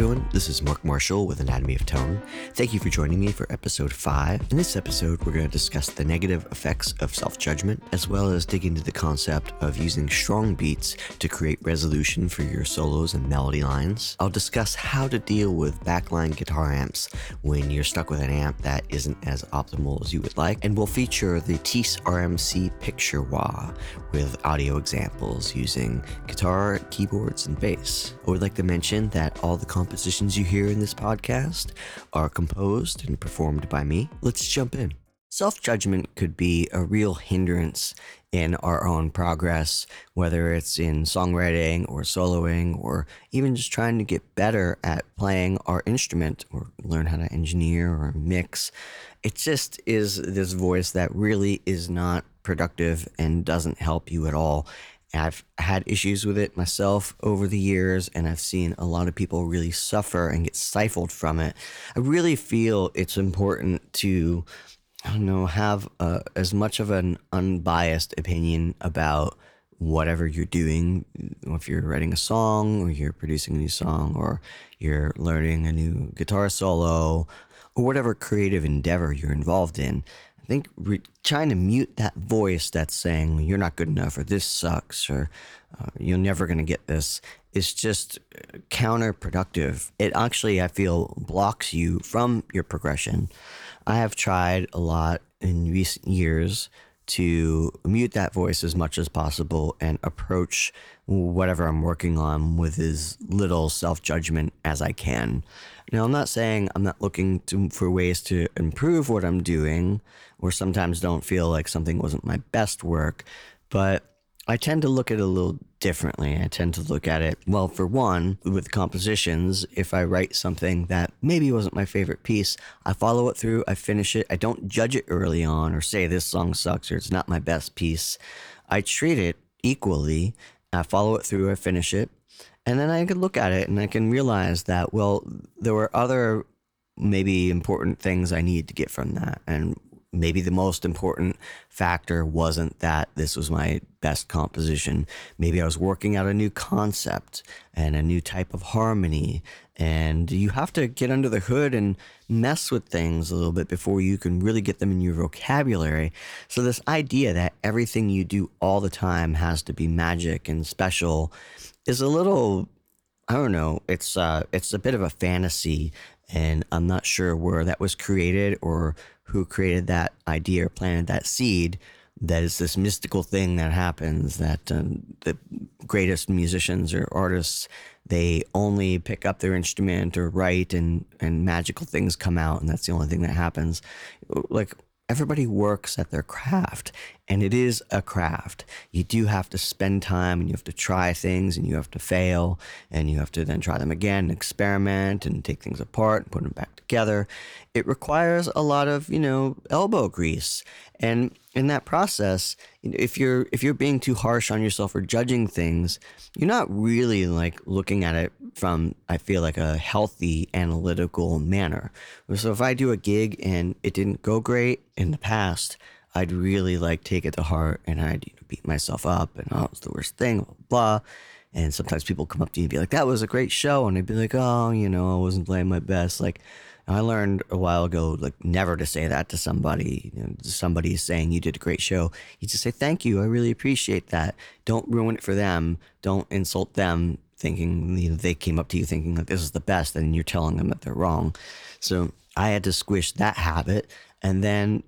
everyone, this is Mark Marshall with Anatomy of Tone. Thank you for joining me for episode 5. In this episode, we're going to discuss the negative effects of self-judgment, as well as dig into the concept of using strong beats to create resolution for your solos and melody lines. I'll discuss how to deal with backline guitar amps when you're stuck with an amp that isn't as optimal as you would like, and we'll feature the Teese RMC Picture Wah with audio examples using guitar, keyboards, and bass. I would like to mention that all the compositions you hear in this podcast are composed and performed by me. Let's jump in. Self-judgment could be a real hindrance in our own progress, whether it's in songwriting or soloing, or even just trying to get better at playing our instrument or learn how to engineer or mix. It just is this voice that really is not productive and doesn't help you at all. I've had issues with it myself over the years, and I've seen a lot of people really suffer and get stifled from it. I really feel it's important to, have as much of an unbiased opinion about whatever you're doing. If you're writing a song, or you're producing a new song, or you're learning a new guitar solo, or whatever creative endeavor you're involved in, I think we're trying to mute that voice that's saying you're not good enough, or this sucks, or you're never going to get this. It's just counterproductive. It actually, I feel, blocks you from your progression. I have tried a lot in recent years to mute that voice as much as possible and approach whatever I'm working on with as little self-judgment as I can. Now, I'm not saying I'm not looking for ways to improve what I'm doing, or sometimes don't feel like something wasn't my best work, but I tend to look at it a little differently. I tend to look at it, well, for one, with compositions, if I write something that maybe wasn't my favorite piece, I follow it through, I finish it, I don't judge it early on or say this song sucks or it's not my best piece. I treat it equally, I follow it through, I finish it. And then I can look at it and I can realize that, well, there were other maybe important things I needed to get from that. And maybe the most important factor wasn't that this was my best composition. Maybe I was working out a new concept and a new type of harmony. And you have to get under the hood and mess with things a little bit before you can really get them in your vocabulary. So this idea that everything you do all the time has to be magic and special is a little, it's a bit of a fantasy, and I'm not sure where that was created or who created that idea or planted that seed. That is this mystical thing that happens, that the greatest musicians or artists, they only pick up their instrument or write and magical things come out, and that's the only thing that happens. Like, everybody works at their craft, and it is a craft. You do have to spend time, and you have to try things, and you have to fail, and you have to then try them again and experiment and take things apart and put them back together. It requires a lot of, elbow grease. And in that process, if you're being too harsh on yourself or judging things, you're not really looking at it from, I feel like, a healthy analytical manner. So if I do a gig and it didn't go great in the past, I'd really take it to heart, and I'd beat myself up and, oh, it's the worst thing, blah, blah, blah. And sometimes people come up to you and be like, that was a great show. And I'd be like, oh, I wasn't playing my best. I learned a while ago, never to say that to somebody. Somebody is saying you did a great show. You just say, thank you, I really appreciate that. Don't ruin it for them. Don't insult them thinking, they came up to you thinking this is the best, and you're telling them that they're wrong. So I had to squish that habit. And then,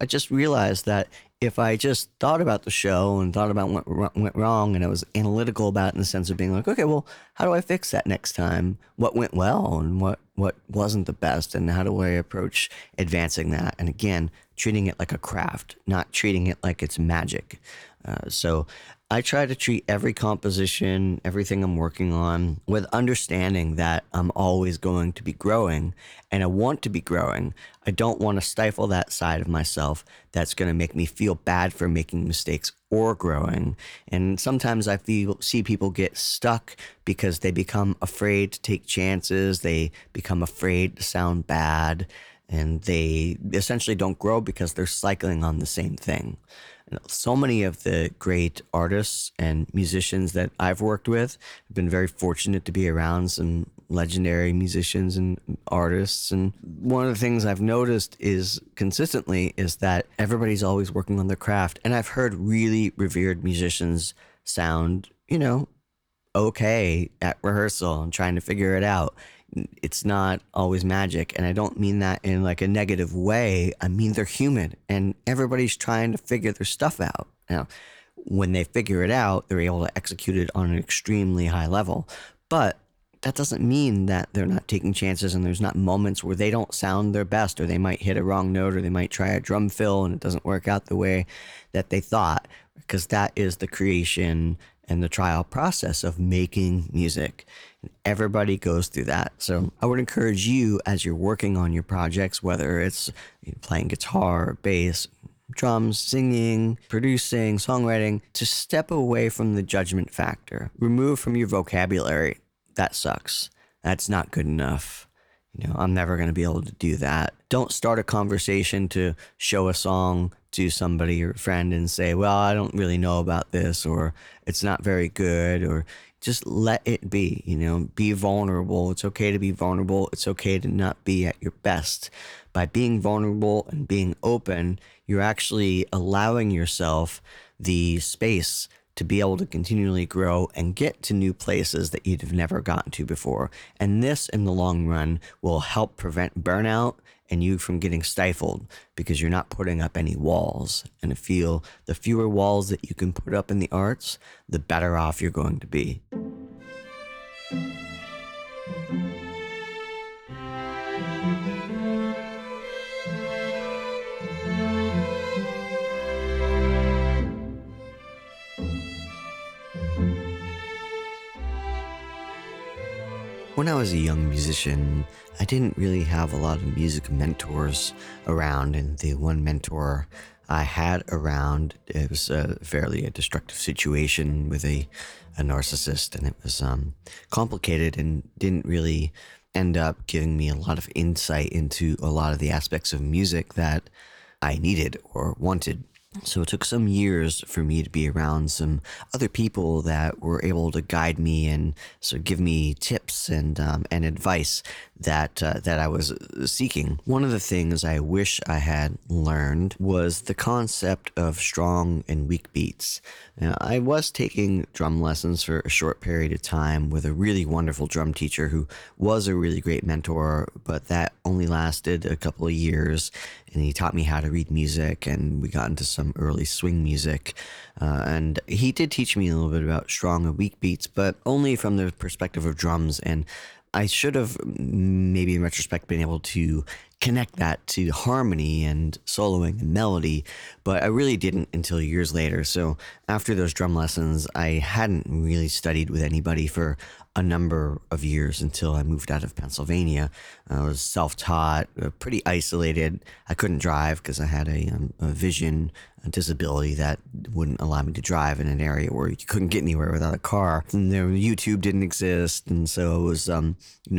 I just realized that if I just thought about the show and thought about what went wrong, and I was analytical about it in the sense of being like, okay, well, how do I fix that next time? What went well and what wasn't the best, and how do I approach advancing that? And again, treating it like a craft, not treating it like it's magic. So I try to treat every composition, everything I'm working on, with understanding that I'm always going to be growing, and I want to be growing. I don't want to stifle that side of myself that's going to make me feel bad for making mistakes or growing. And sometimes I see people get stuck because they become afraid to take chances. They become afraid to sound bad, and they essentially don't grow because they're cycling on the same thing. And so many of the great artists and musicians that I've worked with, I've been very fortunate to be around some legendary musicians and artists. And one of the things I've noticed is consistently is that everybody's always working on their craft. And I've heard really revered musicians sound, you know, okay at rehearsal and trying to figure it out. It's not always magic. And I don't mean that in like a negative way. I mean, they're human and everybody's trying to figure their stuff out. Now, when they figure it out, they're able to execute it on an extremely high level. But that doesn't mean that they're not taking chances and there's not moments where they don't sound their best, or they might hit a wrong note, or they might try a drum fill and it doesn't work out the way that they thought, because that is the creation and the trial process of making music. And everybody goes through that. So I would encourage you, as you're working on your projects, whether it's playing guitar, bass, drums, singing, producing, songwriting, to step away from the judgment factor. Remove from your vocabulary, that sucks, that's not good enough, you know, I'm never going to be able to do that. Don't start a conversation to show a song to somebody or a friend and say, well, I don't really know about this, or it's not very good, or just let it be, you know, be vulnerable. It's okay to be vulnerable. It's okay to not be at your best. By being vulnerable and being open, you're actually allowing yourself the space to be able to continually grow and get to new places that you'd have never gotten to before. And this, in the long run, will help prevent burnout and you from getting stifled, because you're not putting up any walls. And I feel the fewer walls that you can put up in the arts, the better off you're going to be. When I was a young musician, I didn't really have a lot of music mentors around, and the one mentor I had around, it was a fairly destructive situation with a narcissist, and it was complicated and didn't really end up giving me a lot of insight into a lot of the aspects of music that I needed or wanted. So it took some years for me to be around some other people that were able to guide me and sort of give me tips and advice that I was seeking. One of the things I wish I had learned was the concept of strong and weak beats. Now, I was taking drum lessons for a short period of time with a really wonderful drum teacher who was a really great mentor, but that only lasted a couple of years, and he taught me how to read music, and we got into some early swing music. And he did teach me a little bit about strong and weak beats, but only from the perspective of drums. And I should have maybe in retrospect been able to connect that to harmony and soloing and melody, but I really didn't until years later. So after those drum lessons, I hadn't really studied with anybody for a number of years until I moved out of Pennsylvania. I was self-taught, pretty isolated. I couldn't drive because I had a vision disability that wouldn't allow me to drive in an area where you couldn't get anywhere without a car. And YouTube didn't exist, and so it was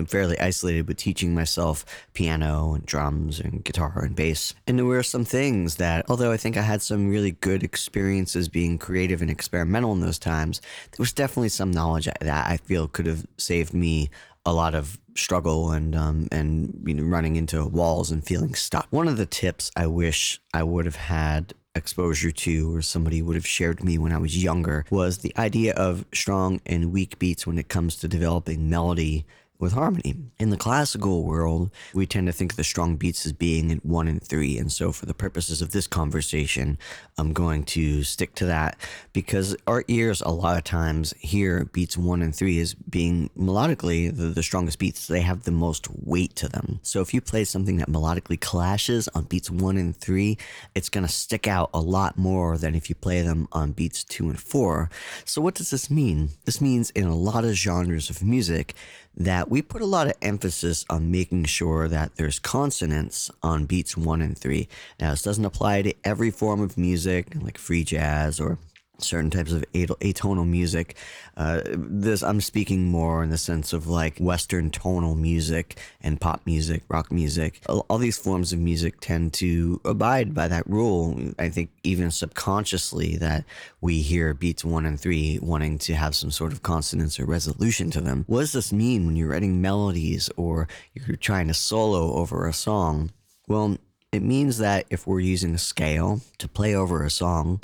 fairly isolated, but teaching myself piano and drums and guitar and bass. And there were some things that, although I think I had some really good experiences being creative and experimental in those times, there was definitely some knowledge that I feel could have saved me a lot of struggle and running into walls and feeling stuck. One of the tips I wish I would have had exposure to, or somebody would have shared me when I was younger, was the idea of strong and weak beats when it comes to developing melody with harmony. In the classical world, we tend to think of the strong beats as being at 1 and 3. And so for the purposes of this conversation, I'm going to stick to that, because our ears a lot of times hear beats 1 and 3 as being melodically the strongest beats. They have the most weight to them. So if you play something that melodically clashes on beats 1 and 3, it's going to stick out a lot more than if you play them on beats 2 and 4. So what does this mean? This means in a lot of genres of music that we put a lot of emphasis on making sure that there's consonants on beats 1 and 3. Now, this doesn't apply to every form of music, like free jazz or certain types of atonal music. This, I'm speaking more in the sense of like Western tonal music and pop music, rock music. All these forms of music tend to abide by that rule. I think even subconsciously that we hear beats 1 and 3 wanting to have some sort of consonance or resolution to them. What does this mean when you're writing melodies or you're trying to solo over a song? Well, it means that if we're using a scale to play over a song,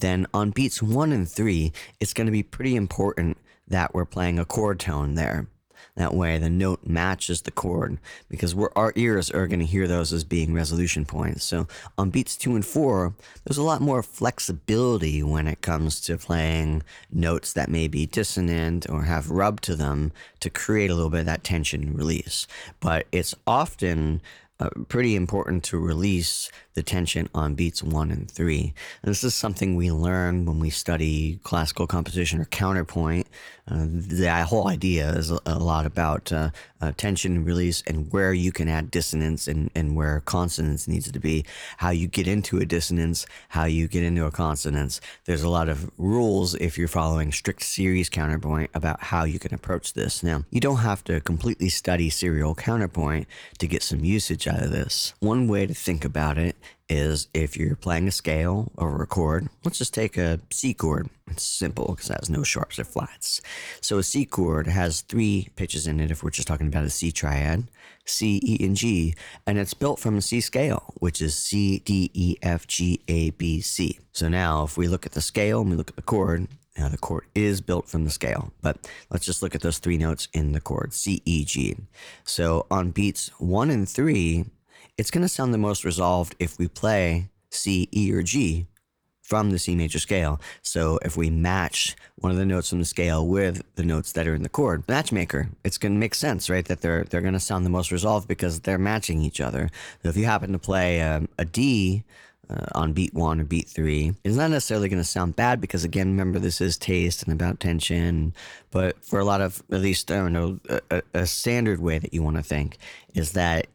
then on beats 1 and 3, it's going to be pretty important that we're playing a chord tone there. That way the note matches the chord, because our ears are going to hear those as being resolution points. So on beats 2 and 4, there's a lot more flexibility when it comes to playing notes that may be dissonant or have rub to them to create a little bit of that tension release. But it's often pretty important to release the tension on beats 1 and 3. And this is something we learn when we study classical composition or counterpoint. The whole idea is a lot about tension release and where you can add dissonance and where consonance needs to be, how you get into a dissonance, how you get into a consonance. There's a lot of rules if you're following strict series counterpoint about how you can approach this. Now, you don't have to completely study serial counterpoint to get some usage out of this. One way to think about it is if you're playing a scale over a chord, let's just take a C chord. It's simple because that has no sharps or flats. So a C chord has 3 pitches in it if we're just talking about a C triad, C, E, and G, and it's built from a C scale, which is C, D, E, F, G, A, B, C. So now if we look at the scale and we look at the chord, now the chord is built from the scale, but let's just look at those 3 notes in the chord, C, E, G. So on beats 1 and 3, it's going to sound the most resolved if we play C, E, or G from the C major scale. So if we match one of the notes from the scale with the notes that are in the chord, matchmaker, it's going to make sense, right? That they're going to sound the most resolved because they're matching each other. So if you happen to play a D on beat 1 or beat 3, it's not necessarily going to sound bad because, again, remember, this is taste and about tension. But for a lot of, at least, I don't know, a standard way that you want to think is that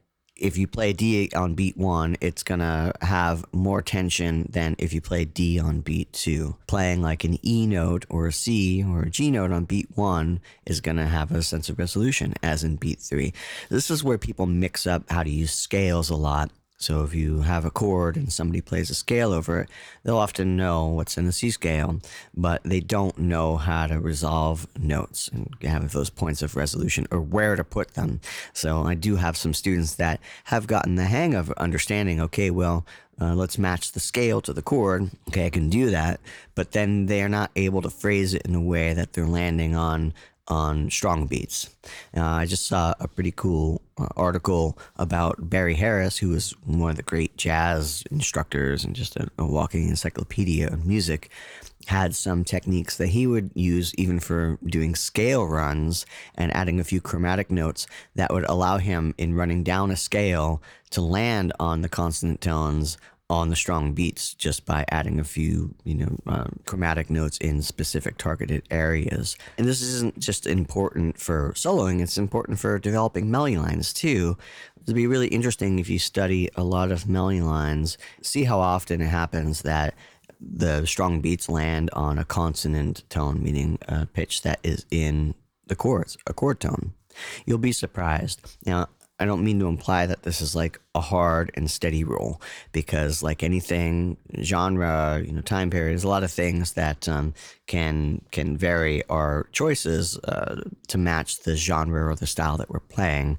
if you play D on beat 1, it's going to have more tension than if you play D on beat 2. Playing like an E note or a C or a G note on beat 1 is going to have a sense of resolution as in beat 3. This is where people mix up how to use scales a lot. So if you have a chord and somebody plays a scale over it, they'll often know what's in the C scale, but they don't know how to resolve notes and have those points of resolution or where to put them. So I do have some students that have gotten the hang of understanding, okay, well, let's match the scale to the chord. Okay, I can do that. But then they are not able to phrase it in a way that they're landing on strong beats. I just saw a pretty cool article about Barry Harris, who was one of the great jazz instructors and just a walking encyclopedia of music, had some techniques that he would use even for doing scale runs and adding a few chromatic notes that would allow him, in running down a scale, to land on the consonant tones on the strong beats just by adding a few, chromatic notes in specific targeted areas. And this isn't just important for soloing, it's important for developing melody lines too. It'd be really interesting if you study a lot of melody lines, see how often it happens that the strong beats land on a consonant tone, meaning a pitch that is in the chords, a chord tone. You'll be surprised. Now, I don't mean to imply that this is like a hard and steady rule, because like anything, genre, time period, there's a lot of things that can vary our choices to match the genre or the style that we're playing.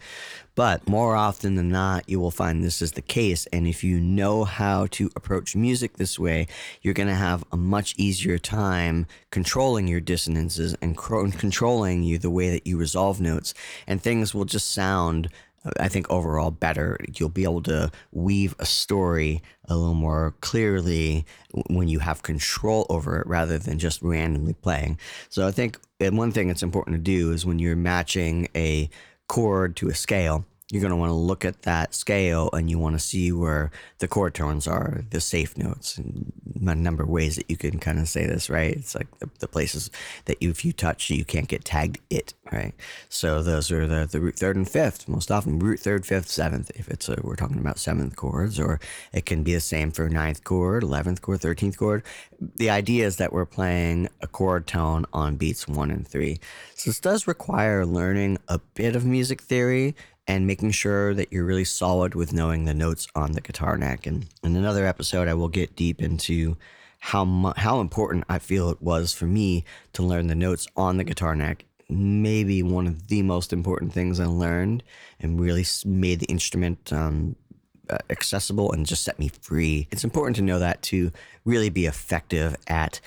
But more often than not, you will find this is the case. And if you know how to approach music this way, you're going to have a much easier time controlling your dissonances and controlling the way that you resolve notes, and things will just sound, I think, overall better. You'll be able to weave a story a little more clearly when you have control over it rather than just randomly playing. So I think one thing that's important to do is when you're matching a chord to a scale, you're going to want to look at that scale and you want to see where the chord tones are, the safe notes, and a number of ways that you can kind of say this, right? It's like the places that you, if you touch, you can't get tagged it, right? So those are the root third and fifth, most often root third, fifth, seventh, if it's a, we're talking about seventh chords, or it can be the same for ninth chord, 11th chord, 13th chord. The idea is that we're playing a chord tone on beats 1 and 3. So this does require learning a bit of music theory and making sure that you're really solid with knowing the notes on the guitar neck. And in another episode, I will get deep into how important I feel it was for me to learn the notes on the guitar neck. Maybe one of the most important things I learned and really made the instrument accessible and just set me free. It's important to know that to really be effective at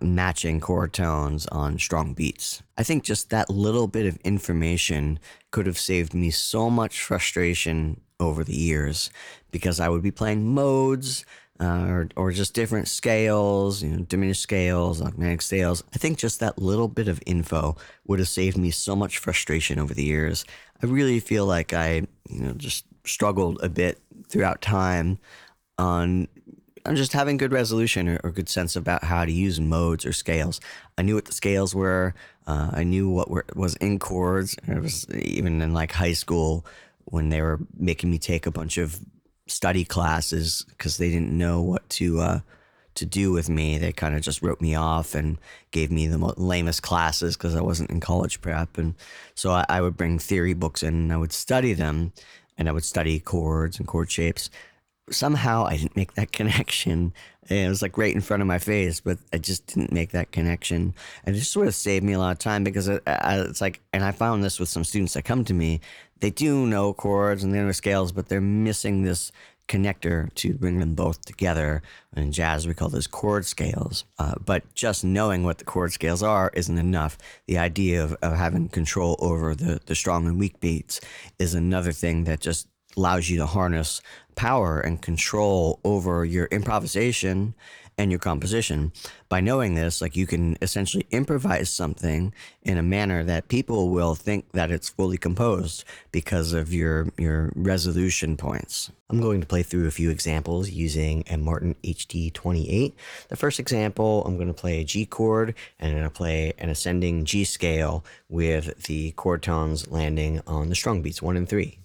matching chord tones on strong beats. I think just that little bit of information could have saved me so much frustration over the years, because I would be playing modes or just different scales, you know, diminished scales, augmented scales. I think just that little bit of info would have saved me so much frustration over the years. I really feel like I, just struggled a bit throughout time on just having good resolution or good sense about how to use modes or scales. I knew what the scales were. I knew what was in chords. It was even in like high school when they were making me take a bunch of study classes because they didn't know what to do with me. They kind of just wrote me off and gave me the lamest classes because I wasn't in college prep. And so I would bring theory books in and I would study them, and I would study chords and chord shapes. Somehow I didn't make that connection. It was like right in front of my face, but I just didn't make that connection. And it just sort of saved me a lot of time, because it's like, and I found this with some students that come to me, they do know chords and they know scales, but they're missing this connector to bring them both together. In jazz, we call those chord scales. But just knowing what the chord scales are isn't enough. The idea of having control over the strong and weak beats is another thing that just allows you to harness power and control over your improvisation and your composition. By knowing this, like, you can essentially improvise something in a manner that people will think that it's fully composed because of your resolution points. I'm going to play through a few examples using a Martin HD28. The first example, I'm going to play a G chord, and I'm going to play an ascending G scale with the chord tones landing on the strong beats 1 and 3.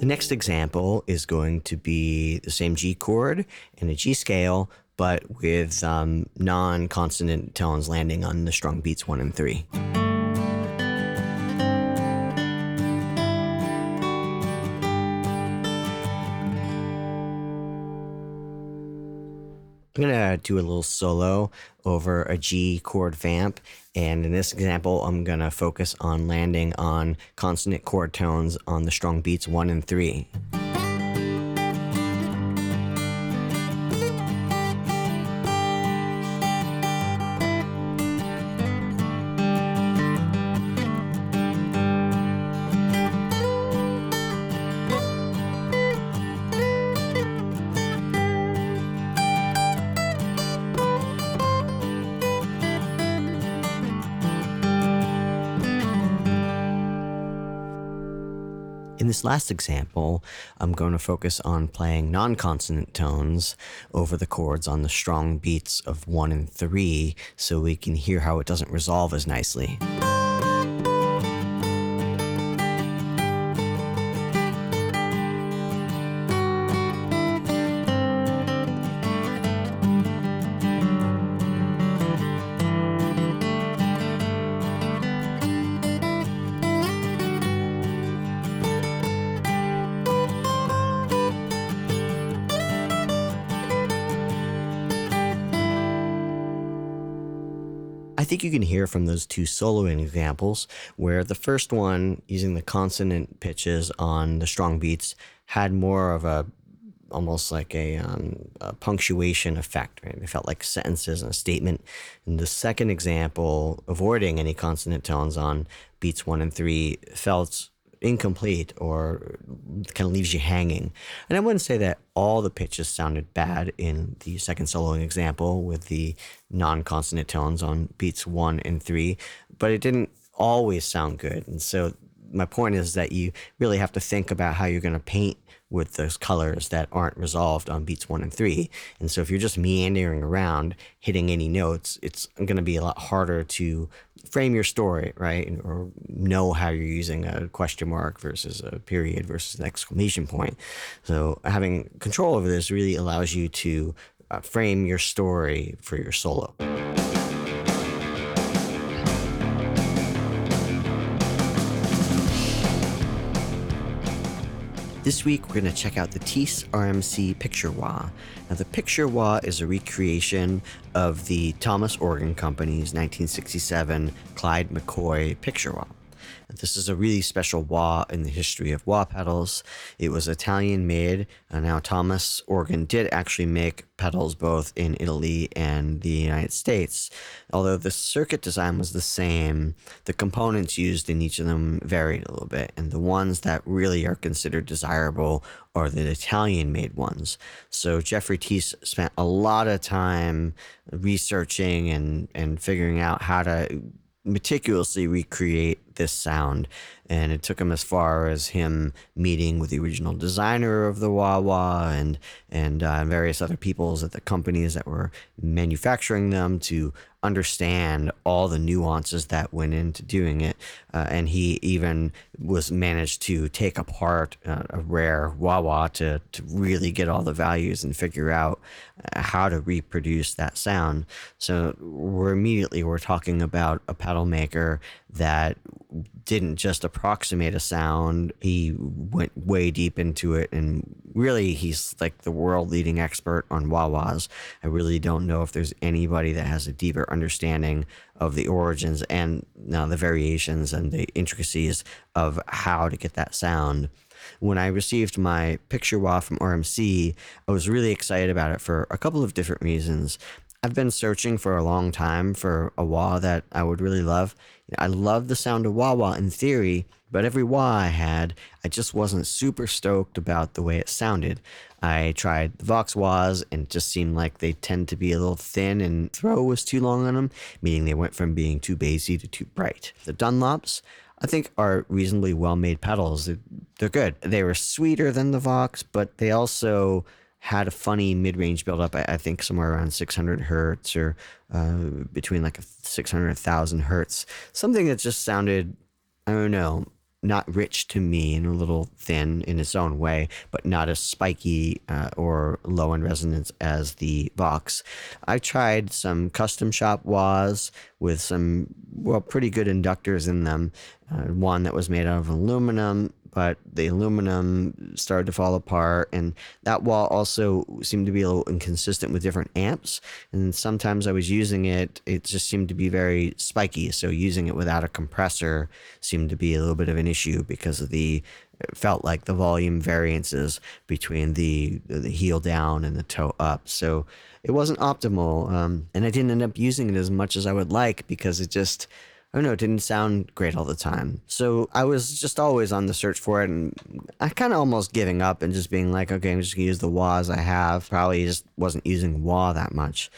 The next example is going to be the same G chord and a G scale, but with non-consonant tones landing on the strong beats 1 and 3. I'm going to do a little solo over a G chord vamp, and in this example, I'm going to focus on landing on consonant chord tones on the strong beats 1 and 3. In this last example, I'm going to focus on playing non-consonant tones over the chords on the strong beats of 1 and 3, so we can hear how it doesn't resolve as nicely. I think you can hear from those two soloing examples where the first one, using the consonant pitches on the strong beats, had more of a punctuation effect, right? They felt like sentences and a statement. And the second example, avoiding any consonant tones on beats 1 and 3, felt incomplete or kind of leaves you hanging. And I wouldn't say that all the pitches sounded bad in the second soloing example with the non-consonant tones on beats 1 and 3, but it didn't always sound good. And so my point is that you really have to think about how you're going to paint with those colors that aren't resolved on beats 1 and 3. And so if you're just meandering around, hitting any notes, it's going to be a lot harder to frame your story, right? Or know how you're using a question mark versus a period versus an exclamation point. So having control over this really allows you to frame your story for your solo. This week, we're going to check out the Teese RMC Picture Wah. Now, the Picture Wah is a recreation of the Thomas Organ Company's 1967 Clyde McCoy Picture Wah. This is a really special wah in the history of wah pedals. It was Italian-made. Now, Thomas Organ did actually make pedals both in Italy and the United States. Although the circuit design was the same, the components used in each of them varied a little bit, and the ones that really are considered desirable are the Italian-made ones. So Jeffrey Teese spent a lot of time researching and figuring out how to meticulously recreate this sound, and it took him as far as him meeting with the original designer of the wah-wah and various other peoples at the companies that were manufacturing them to understand all the nuances that went into doing it, and he even was managed to take apart a rare wah-wah to really get all the values and figure out how to reproduce that sound. So we're talking about a pedal maker that didn't just approximate a sound. He went way deep into it, and really he's like the world leading expert on wah-wahs. I really don't know if there's anybody that has a deeper understanding of the origins and now the variations and the intricacies of how to get that sound. When I received my Picture Wah from RMC, I was really excited about it for a couple of different reasons. I've been searching for a long time for a wah that I would really love. I love the sound of wah-wah in theory, but every wah I had, I just wasn't super stoked about the way it sounded. I tried the Vox wahs, and it just seemed like they tend to be a little thin, and throw was too long on them, meaning they went from being too bassy to too bright. The Dunlops, I think, are reasonably well-made pedals. They're good. They were sweeter than the Vox, but they also had a funny mid-range build-up, I think somewhere around 600 hertz or between like 600 and 1,000 hertz. Something that just sounded, I don't know, not rich to me and a little thin in its own way, but not as spiky or low in resonance as the Vox. I tried some custom shop wahs with some, well, pretty good inductors in them. One that was made out of aluminum, but the aluminum started to fall apart, and that wah also seemed to be a little inconsistent with different amps, and sometimes I was using it, it just seemed to be very spiky, so using it without a compressor seemed to be a little bit of an issue because of it felt like the volume variances between the heel down and the toe up, so it wasn't optimal, and I didn't end up using it as much as I would like because it just, I don't know, it didn't sound great all the time. So I was just always on the search for it, and I kind of almost giving up and just being like, okay, I'm just going to use the wahs I have. Probably just wasn't using wah that much.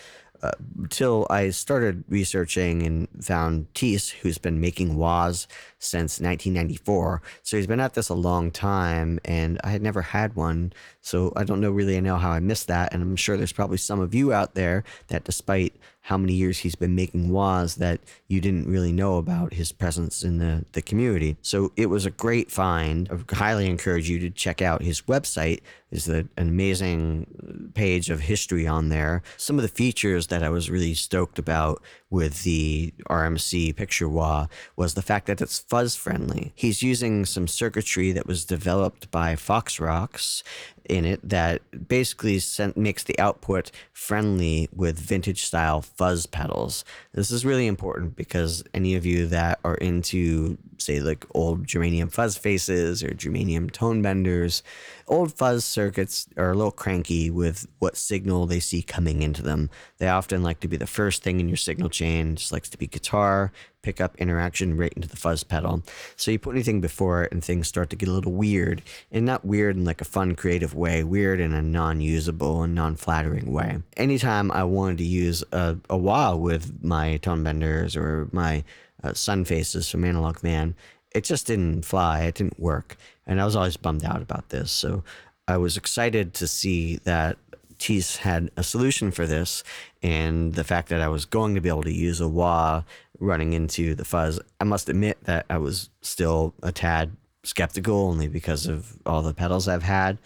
Till I started researching and found Teese, who's been making wahs since 1994. So he's been at this a long time, and I had never had one. So I don't know really know how I missed that. And I'm sure there's probably some of you out there that despite how many years he's been making wahs that you didn't really know about his presence in the community. So it was a great find. I highly encourage you to check out his website. There's an amazing page of history on there. Some of the features that I was really stoked about with the RMC Picture Wah was the fact that it's fuzz friendly. He's using some circuitry that was developed by Fox Rocks in it that basically makes the output friendly with vintage style fuzz pedals. This is really important because any of you that are into, say, like old germanium fuzz faces or germanium tone benders, old fuzz circuits are a little cranky with what signal they see coming into them. They often like to be the first thing in your signal chain. Just likes to be guitar, pickup interaction right into the fuzz pedal. So you put anything before it and things start to get a little weird, and not weird in like a fun, creative way, weird in a non-usable and non-flattering way. Anytime I wanted to use a wah with my tone benders or my sun faces from Analog Man, it just didn't fly. It didn't work. And I was always bummed out about this. So I was excited to see that Teese had a solution for this, and the fact that I was going to be able to use a wah running into the fuzz. I must admit that I was still a tad skeptical only because of all the pedals I've had,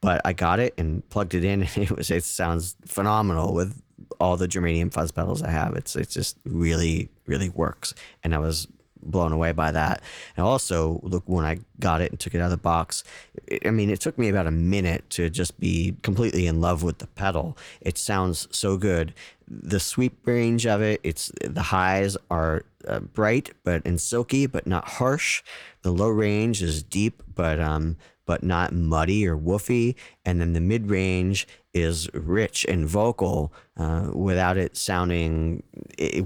but I got it and plugged it in, and it sounds phenomenal with all the germanium fuzz pedals I have. It just really, really works, and I was blown away by that. And also, look, when I got it and took it out of the box, it took me about a minute to just be completely in love with the pedal. It sounds so good. The sweep range of it, the highs are bright and silky, but not harsh. The low range is deep, but not muddy or woofy. And then the mid range is rich and vocal without it sounding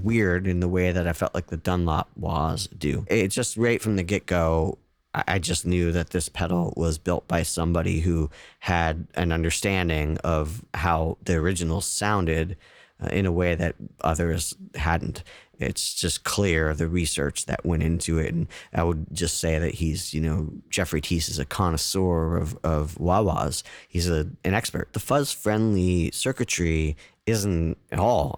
weird in the way that I felt like the Dunlop wahs do. It just right from the get-go, I just knew that this pedal was built by somebody who had an understanding of how the original sounded in a way that others hadn't. It's just clear the research that went into it. And I would just say that he's, Jeffrey Teese is a connoisseur of wah-wahs. He's an expert. The fuzz-friendly circuitry isn't at all.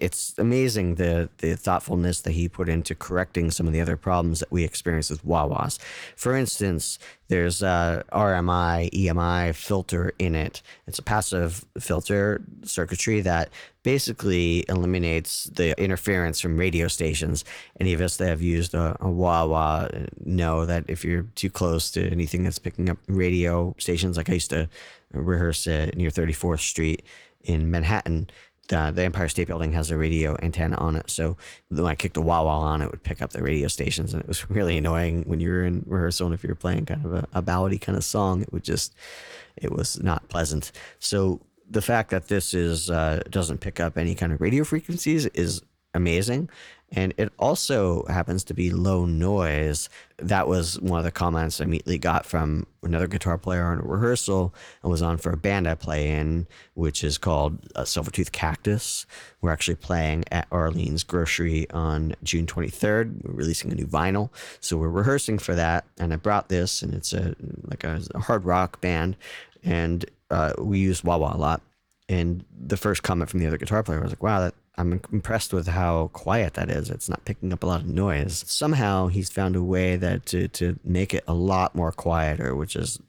It's amazing the thoughtfulness that he put into correcting some of the other problems that we experience with wah-wahs. For instance, there's a RMI, EMI filter in it. It's a passive filter circuitry that basically eliminates the interference from radio stations. Any of us that have used a wah-wah know that if you're too close to anything that's picking up radio stations, like I used to rehearse at near 34th Street in Manhattan, the Empire State Building has a radio antenna on it, so when I kicked the wah-wah on, it would pick up the radio stations, and it was really annoying when you were in rehearsal, and if you were playing kind of a ballady kind of song, it was not pleasant. So the fact that this doesn't pick up any kind of radio frequencies is amazing, and it also happens to be low noise. That was one of the comments I immediately got from another guitar player on a rehearsal. I was on for a band I play in, which is called Silvertooth Cactus. We're actually playing at Arlene's Grocery on June 23rd. We're releasing a new vinyl, so we're rehearsing for that, and I brought this, and it's a hard rock band, and we use wah-wah a lot. And the first comment from the other guitar player was like, wow, I'm impressed with how quiet that is. It's not picking up a lot of noise. Somehow he's found a way that to make it a lot more quieter, which is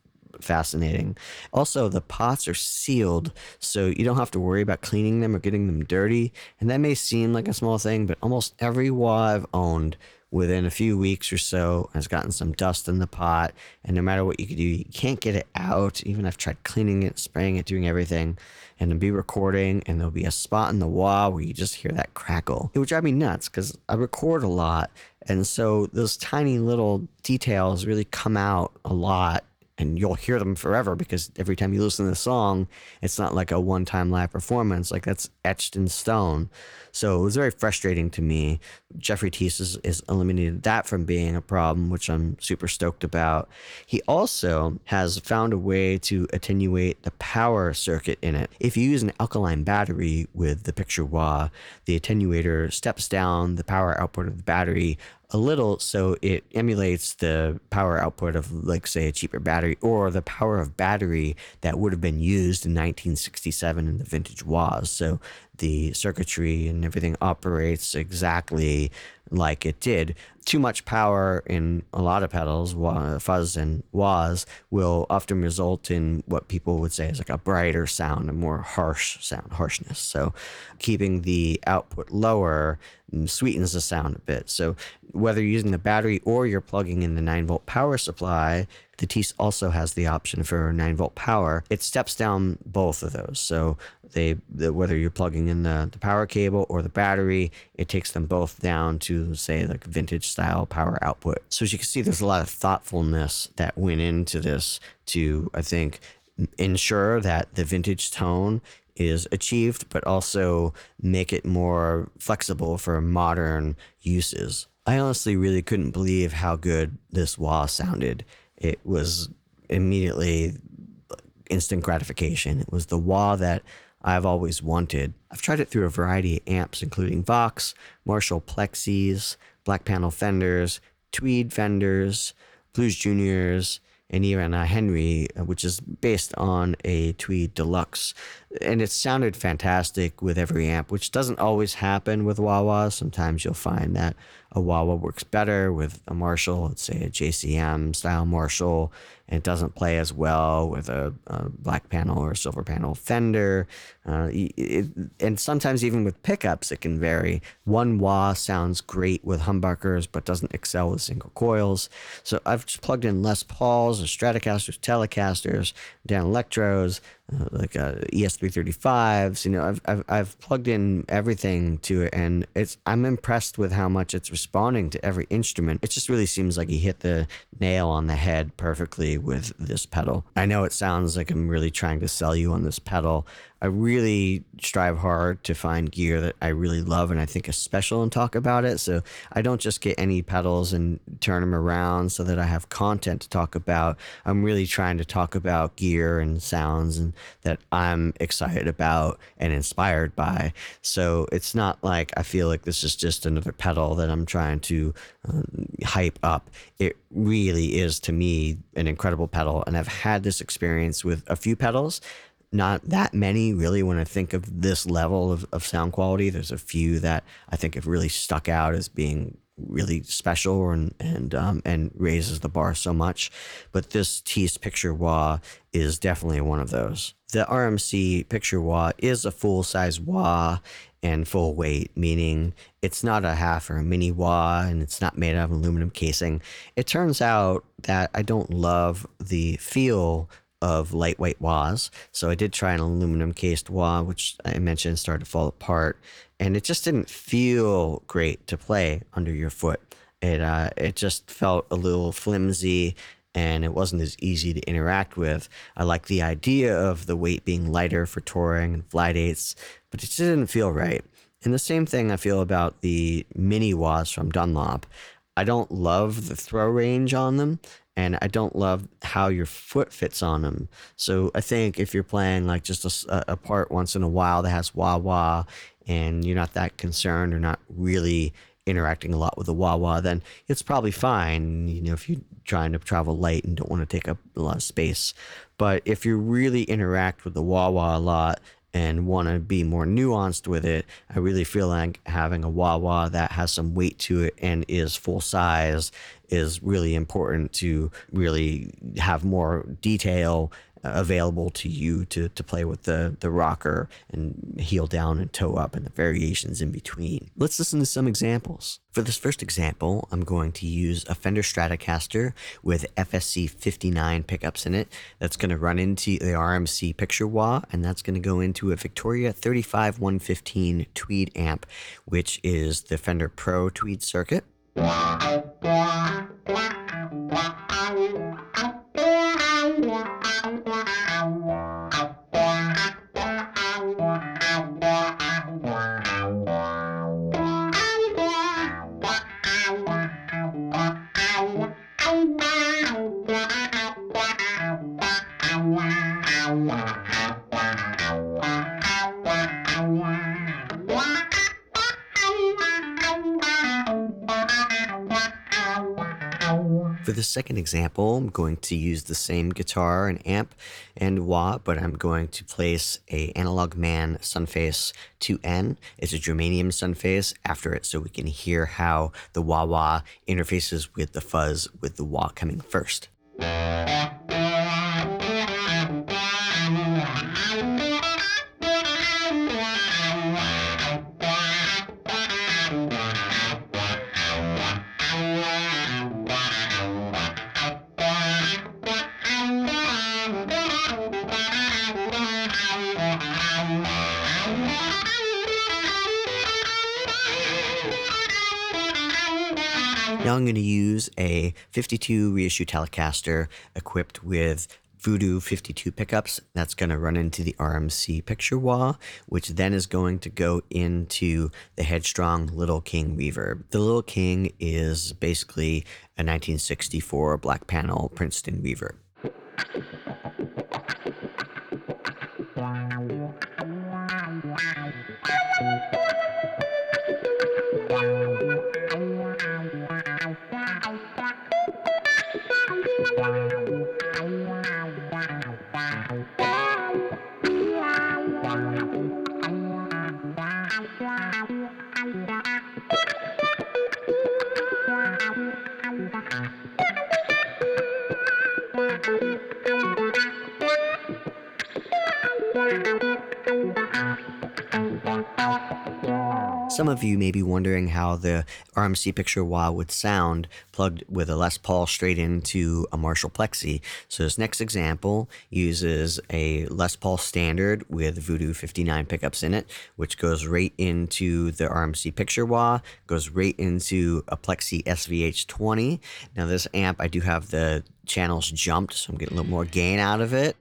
fascinating. Also, the pots are sealed, so you don't have to worry about cleaning them or getting them dirty. And that may seem like a small thing, but almost every wah I've owned within a few weeks or so has gotten some dust in the pot. And no matter what you can do, you can't get it out. Even I've tried cleaning it, spraying it, doing everything. And I'll be recording, and there'll be a spot in the wah where you just hear that crackle. It would drive me nuts because I record a lot. And so those tiny little details really come out a lot, and you'll hear them forever because every time you listen to the song, it's not like a one-time live performance. Like, that's etched in stone. So it was very frustrating to me. Jeffrey Teese has eliminated that from being a problem, which I'm super stoked about. He also has found a way to attenuate the power circuit in it. If you use an alkaline battery with the Picture Wah, the attenuator steps down the power output of the battery a little, so it emulates the power output of, like, say, a cheaper battery, or the power of battery that would have been used in 1967 in the vintage wahs. So the circuitry and everything operates exactly like it did. Too much power in a lot of pedals, fuzz and wahs, will often result in what people would say is like a brighter sound, a more harsh sound, harshness. So keeping the output lower sweetens the sound a bit. So whether you're using the battery or you're plugging in the 9-volt power supply, the Teese also has the option for 9-volt power. It steps down both of those. So whether you're plugging in the power cable or the battery, it takes them both down to, say, like vintage style power output. So as you can see, there's a lot of thoughtfulness that went into this to, I think, ensure that the vintage tone is achieved, but also make it more flexible for modern uses. I honestly really couldn't believe how good this wah sounded. It was immediately instant gratification. It was the wah that I've always wanted. I've tried it through a variety of amps, including Vox, Marshall Plexis, black panel Fenders, Tweed Fenders, Blues Juniors, and even a Henry, which is based on a Tweed Deluxe. And it sounded fantastic with every amp, which doesn't always happen with wah-wahs. Sometimes you'll find that a wah-wah works better with a Marshall, let's say a JCM-style Marshall, and it doesn't play as well with a black panel or silver panel Fender. And sometimes even with pickups, it can vary. One wah sounds great with humbuckers, but doesn't excel with single coils. So I've just plugged in Les Pauls, or Stratocasters, Telecasters, down Electros, like ES335s, you know, I've plugged in everything to it, and I'm impressed with how much it's responding to every instrument. It just really seems like he hit the nail on the head perfectly with this pedal. I know it sounds like I'm really trying to sell you on this pedal. I really strive hard to find gear that I really love and I think is special and talk about it. So I don't just get any pedals and turn them around so that I have content to talk about. I'm really trying to talk about gear and sounds and that I'm excited about and inspired by. So it's not like I feel like this is just another pedal that I'm trying to hype up. It really is, to me, an incredible pedal. And I've had this experience with a few pedals. Not that many, really, when I think of this level of sound quality. There's a few that I think have really stuck out as being really special and raises the bar so much. But this Teese Picture Wah is definitely one of those. The RMC Picture Wah is a full-size wah and full weight, meaning it's not a half or a mini wah, and it's not made out of aluminum casing. It turns out that I don't love the feel of lightweight wahs. So I did try an aluminum cased wah, which I mentioned started to fall apart, and it just didn't feel great to play under your foot. It just felt a little flimsy, and it wasn't as easy to interact with. I like the idea of the weight being lighter for touring and fly dates, but it just didn't feel right. And the same thing I feel about the mini wahs from Dunlop. I don't love the throw range on them, and I don't love how your foot fits on them. So I think if you're playing like just a part once in a while that has wah-wah and you're not that concerned or not really interacting a lot with the wah-wah, then it's probably fine, you know, if you're trying to travel light and don't want to take up a lot of space. But if you really interact with the wah-wah a lot and want to be more nuanced with it, I really feel like having a wah-wah that has some weight to it and is full size is really important to really have more detail available to you to play with the rocker and heel down and toe up and the variations in between. Let's listen to some examples. For this first example, I'm going to use a Fender Stratocaster with FSC 59 pickups in it. That's going to run into the RMC Picture Wah, and that's going to go into a Victoria 35115 Tweed amp, which is the Fender Pro Tweed circuit. For the second example, I'm going to use the same guitar and amp and wah, but I'm going to place a Analog Man Sunface 2N. It's a germanium sunface after it, so we can hear how the wah-wah interfaces with the fuzz with the wah coming first. Now I'm going to use a 52 reissue Telecaster equipped with Voodoo 52 pickups. That's going to run into the RMC Picture Wah, which then is going to go into the Headstrong Little King reverb. The Little King is basically a 1964 black panel Princeton reverb. Some of you may be wondering how the RMC Picture Wah would sound plugged with a Les Paul straight into a Marshall Plexi. So this next example uses a Les Paul standard with Voodoo 59 pickups in it, which goes right into the RMC Picture Wah, goes right into a Plexi SVH20. Now this amp, I do have the channels jumped, so I'm getting a little more gain out of it.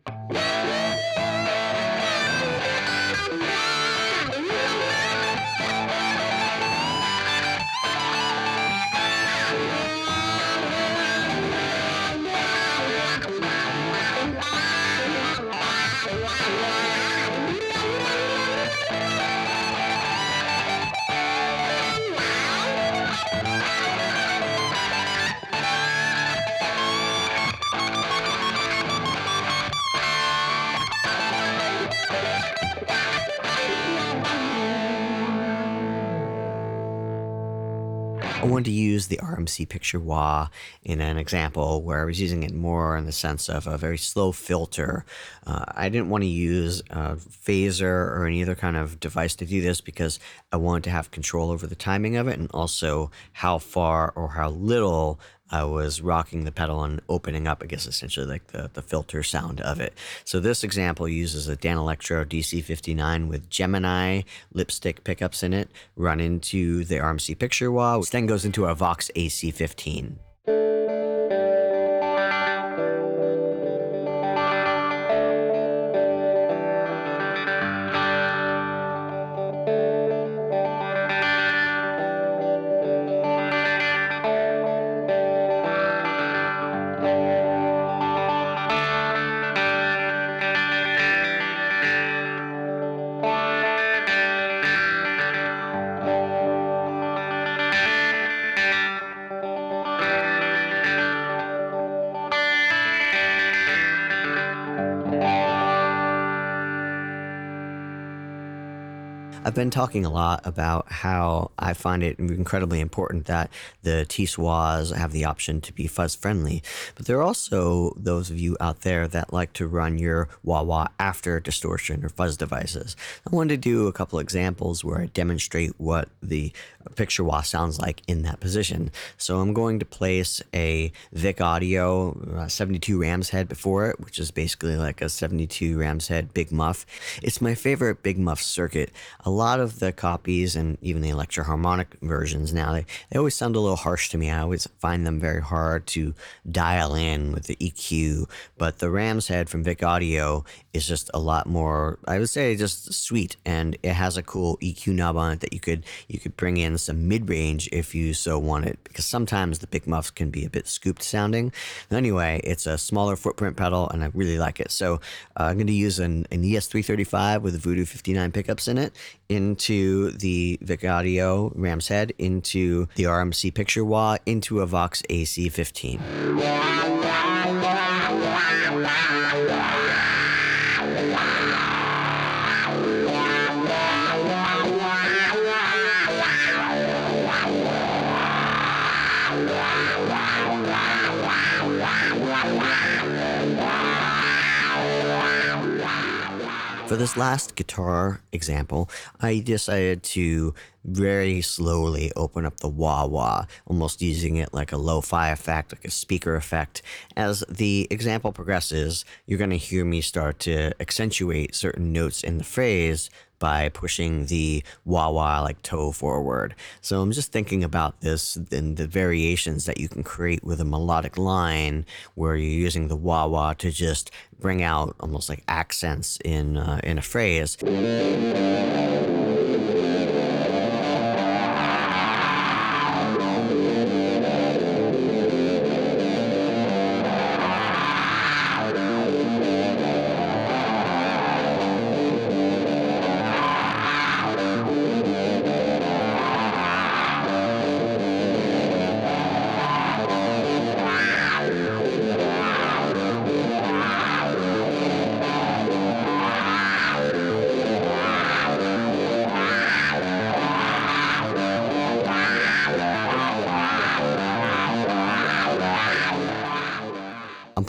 I wanted to use the RMC Picture Wah in an example where I was using it more in the sense of a very slow filter. I didn't want to use a phaser or any other kind of device to do this because I wanted to have control over the timing of it and also how far or how little I was rocking the pedal and opening up, I guess, essentially like the filter sound of it. So this example uses a Dan Electro DC59 with Gemini lipstick pickups in it, run into the RMC Picture Wah, which then goes into a Vox AC15. I've been talking a lot about how I find it incredibly important that the Teese Wahs have the option to be fuzz friendly, but there are also those of you out there that like to run your wah-wah after distortion or fuzz devices. I wanted to do a couple examples where I demonstrate what the Picture Wah sounds like in that position. So I'm going to place a Vic Audio 72 Ram's Head before it, which is basically like a 72 Ram's Head Big Muff. It's my favorite Big Muff circuit. A lot of the copies and even the Electro-Harmonix versions now, they always sound a little harsh to me. I always find them very hard to dial in with the EQ, but the Ram's Head from Vic Audio is just a lot more, I would say, just sweet, and it has a cool EQ knob on it that you could bring in some mid-range if you so want it, because sometimes the Big Muffs can be a bit scooped sounding. But anyway, it's a smaller footprint pedal, and I really like it. So I'm going to use an ES335 with Voodoo 59 pickups in it, into the Vic Audio Ram's Head, into the RMC Picture Wah, into a Vox AC15. For this last guitar example, I decided to very slowly open up the wah-wah, almost using it like a lo-fi effect, like a speaker effect. As the example progresses, you're going to hear me start to accentuate certain notes in the phrase, by pushing the wah-wah like toe forward. So I'm just thinking about this and the variations that you can create with a melodic line where you're using the wah-wah to just bring out almost like accents in a phrase.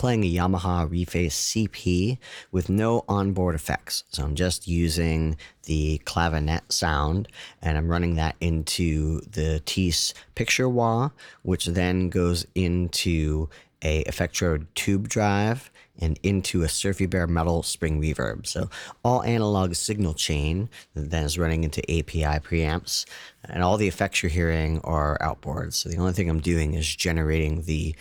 Playing a Yamaha Reface CP with no onboard effects. So I'm just using the clavinet sound and I'm running that into the Teese Picture Wah, which then goes into a Effectrode tube drive and into a Surfy Bear metal spring reverb. So all analog signal chain that then is running into API preamps, and all the effects you're hearing are outboards. So the only thing I'm doing is generating the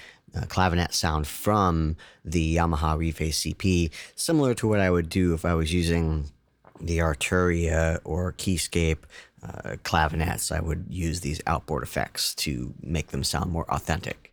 clavinet sound from the Yamaha Reface CP, similar to what I would do if I was using the Arturia or Keyscape clavinets. I would use these outboard effects to make them sound more authentic.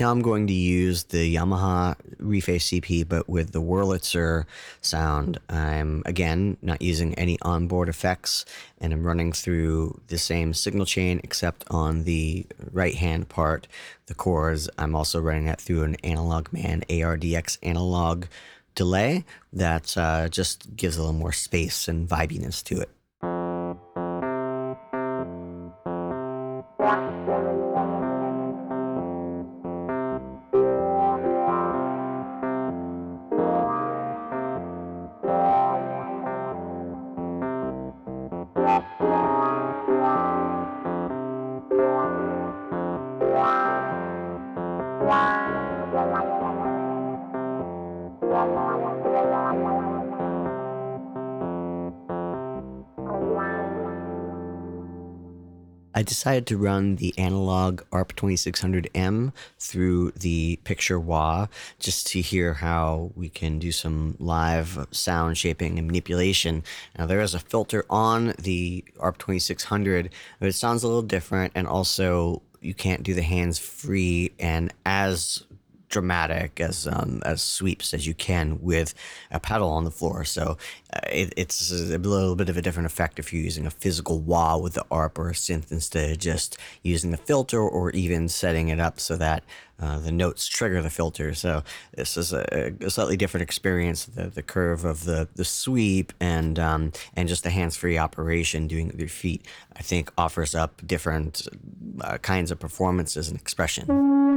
Now I'm going to use the Yamaha Reface CP, but with the Wurlitzer sound. I'm, again, not using any onboard effects, and I'm running through the same signal chain, except on the right-hand part, the chords. I'm also running that through an Analog Man ARDX analog delay that just gives a little more space and vibiness to it. I decided to run the analog ARP 2600M through the Picture Wah just to hear how we can do some live sound shaping and manipulation. Now there is a filter on the ARP 2600, but it sounds a little different, and also you can't do the hands free and as dramatic as sweeps as you can with a pedal on the floor. So it's a little bit of a different effect if you're using a physical wah with the ARP or a synth instead of just using the filter, or even setting it up so that the notes trigger the filter. So this is a slightly different experience, the curve of the sweep and just the hands-free operation doing it with your feet, I think offers up different kinds of performances and expression.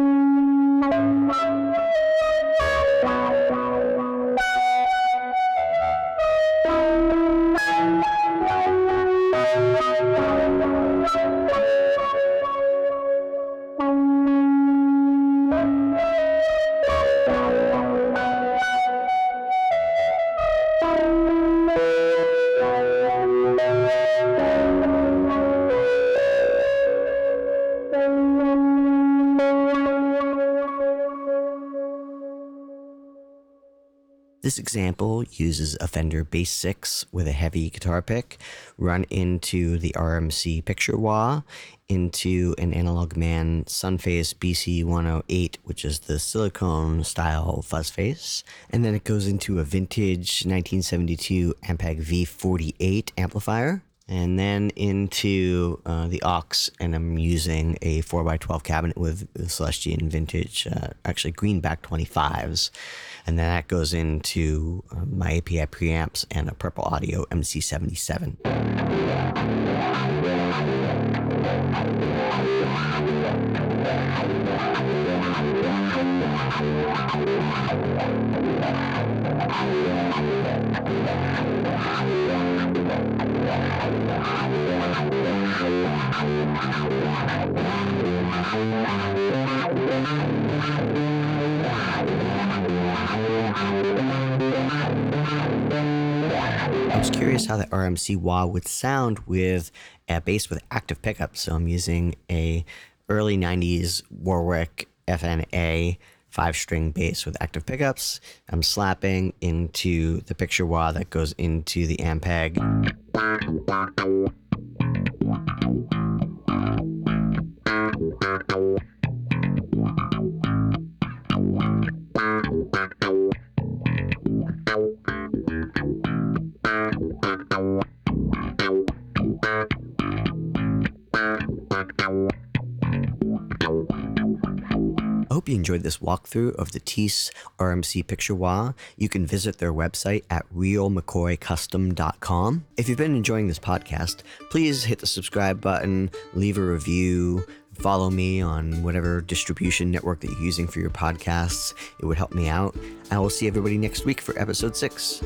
This example uses a Fender Bass VI with a heavy guitar pick run into the RMC Picture Wah, into an Analog Man Sunface BC108, which is the silicone style fuzz face, and then it goes into a vintage 1972 Ampeg V-48 amplifier, and then into the aux, and I'm using a 4x12 cabinet with Celestion vintage, actually Greenback 25s, and then that goes into my API preamps and a Purple Audio MC77. I was curious how the RMC wah would sound with a bass with active pickups, so I'm using a early 90s Warwick FNA 5-string bass with active pickups. I'm slapping into the Picture Wah that goes into the Ampeg. Hope you enjoyed this walkthrough of the Teese RMC Picture Wah. You can visit their website at realmccoycustom.com. If you've been enjoying this podcast, please hit the subscribe button, leave a review, follow me on whatever distribution network that you're using for your podcasts. It would help me out. I will see everybody next week for episode 6.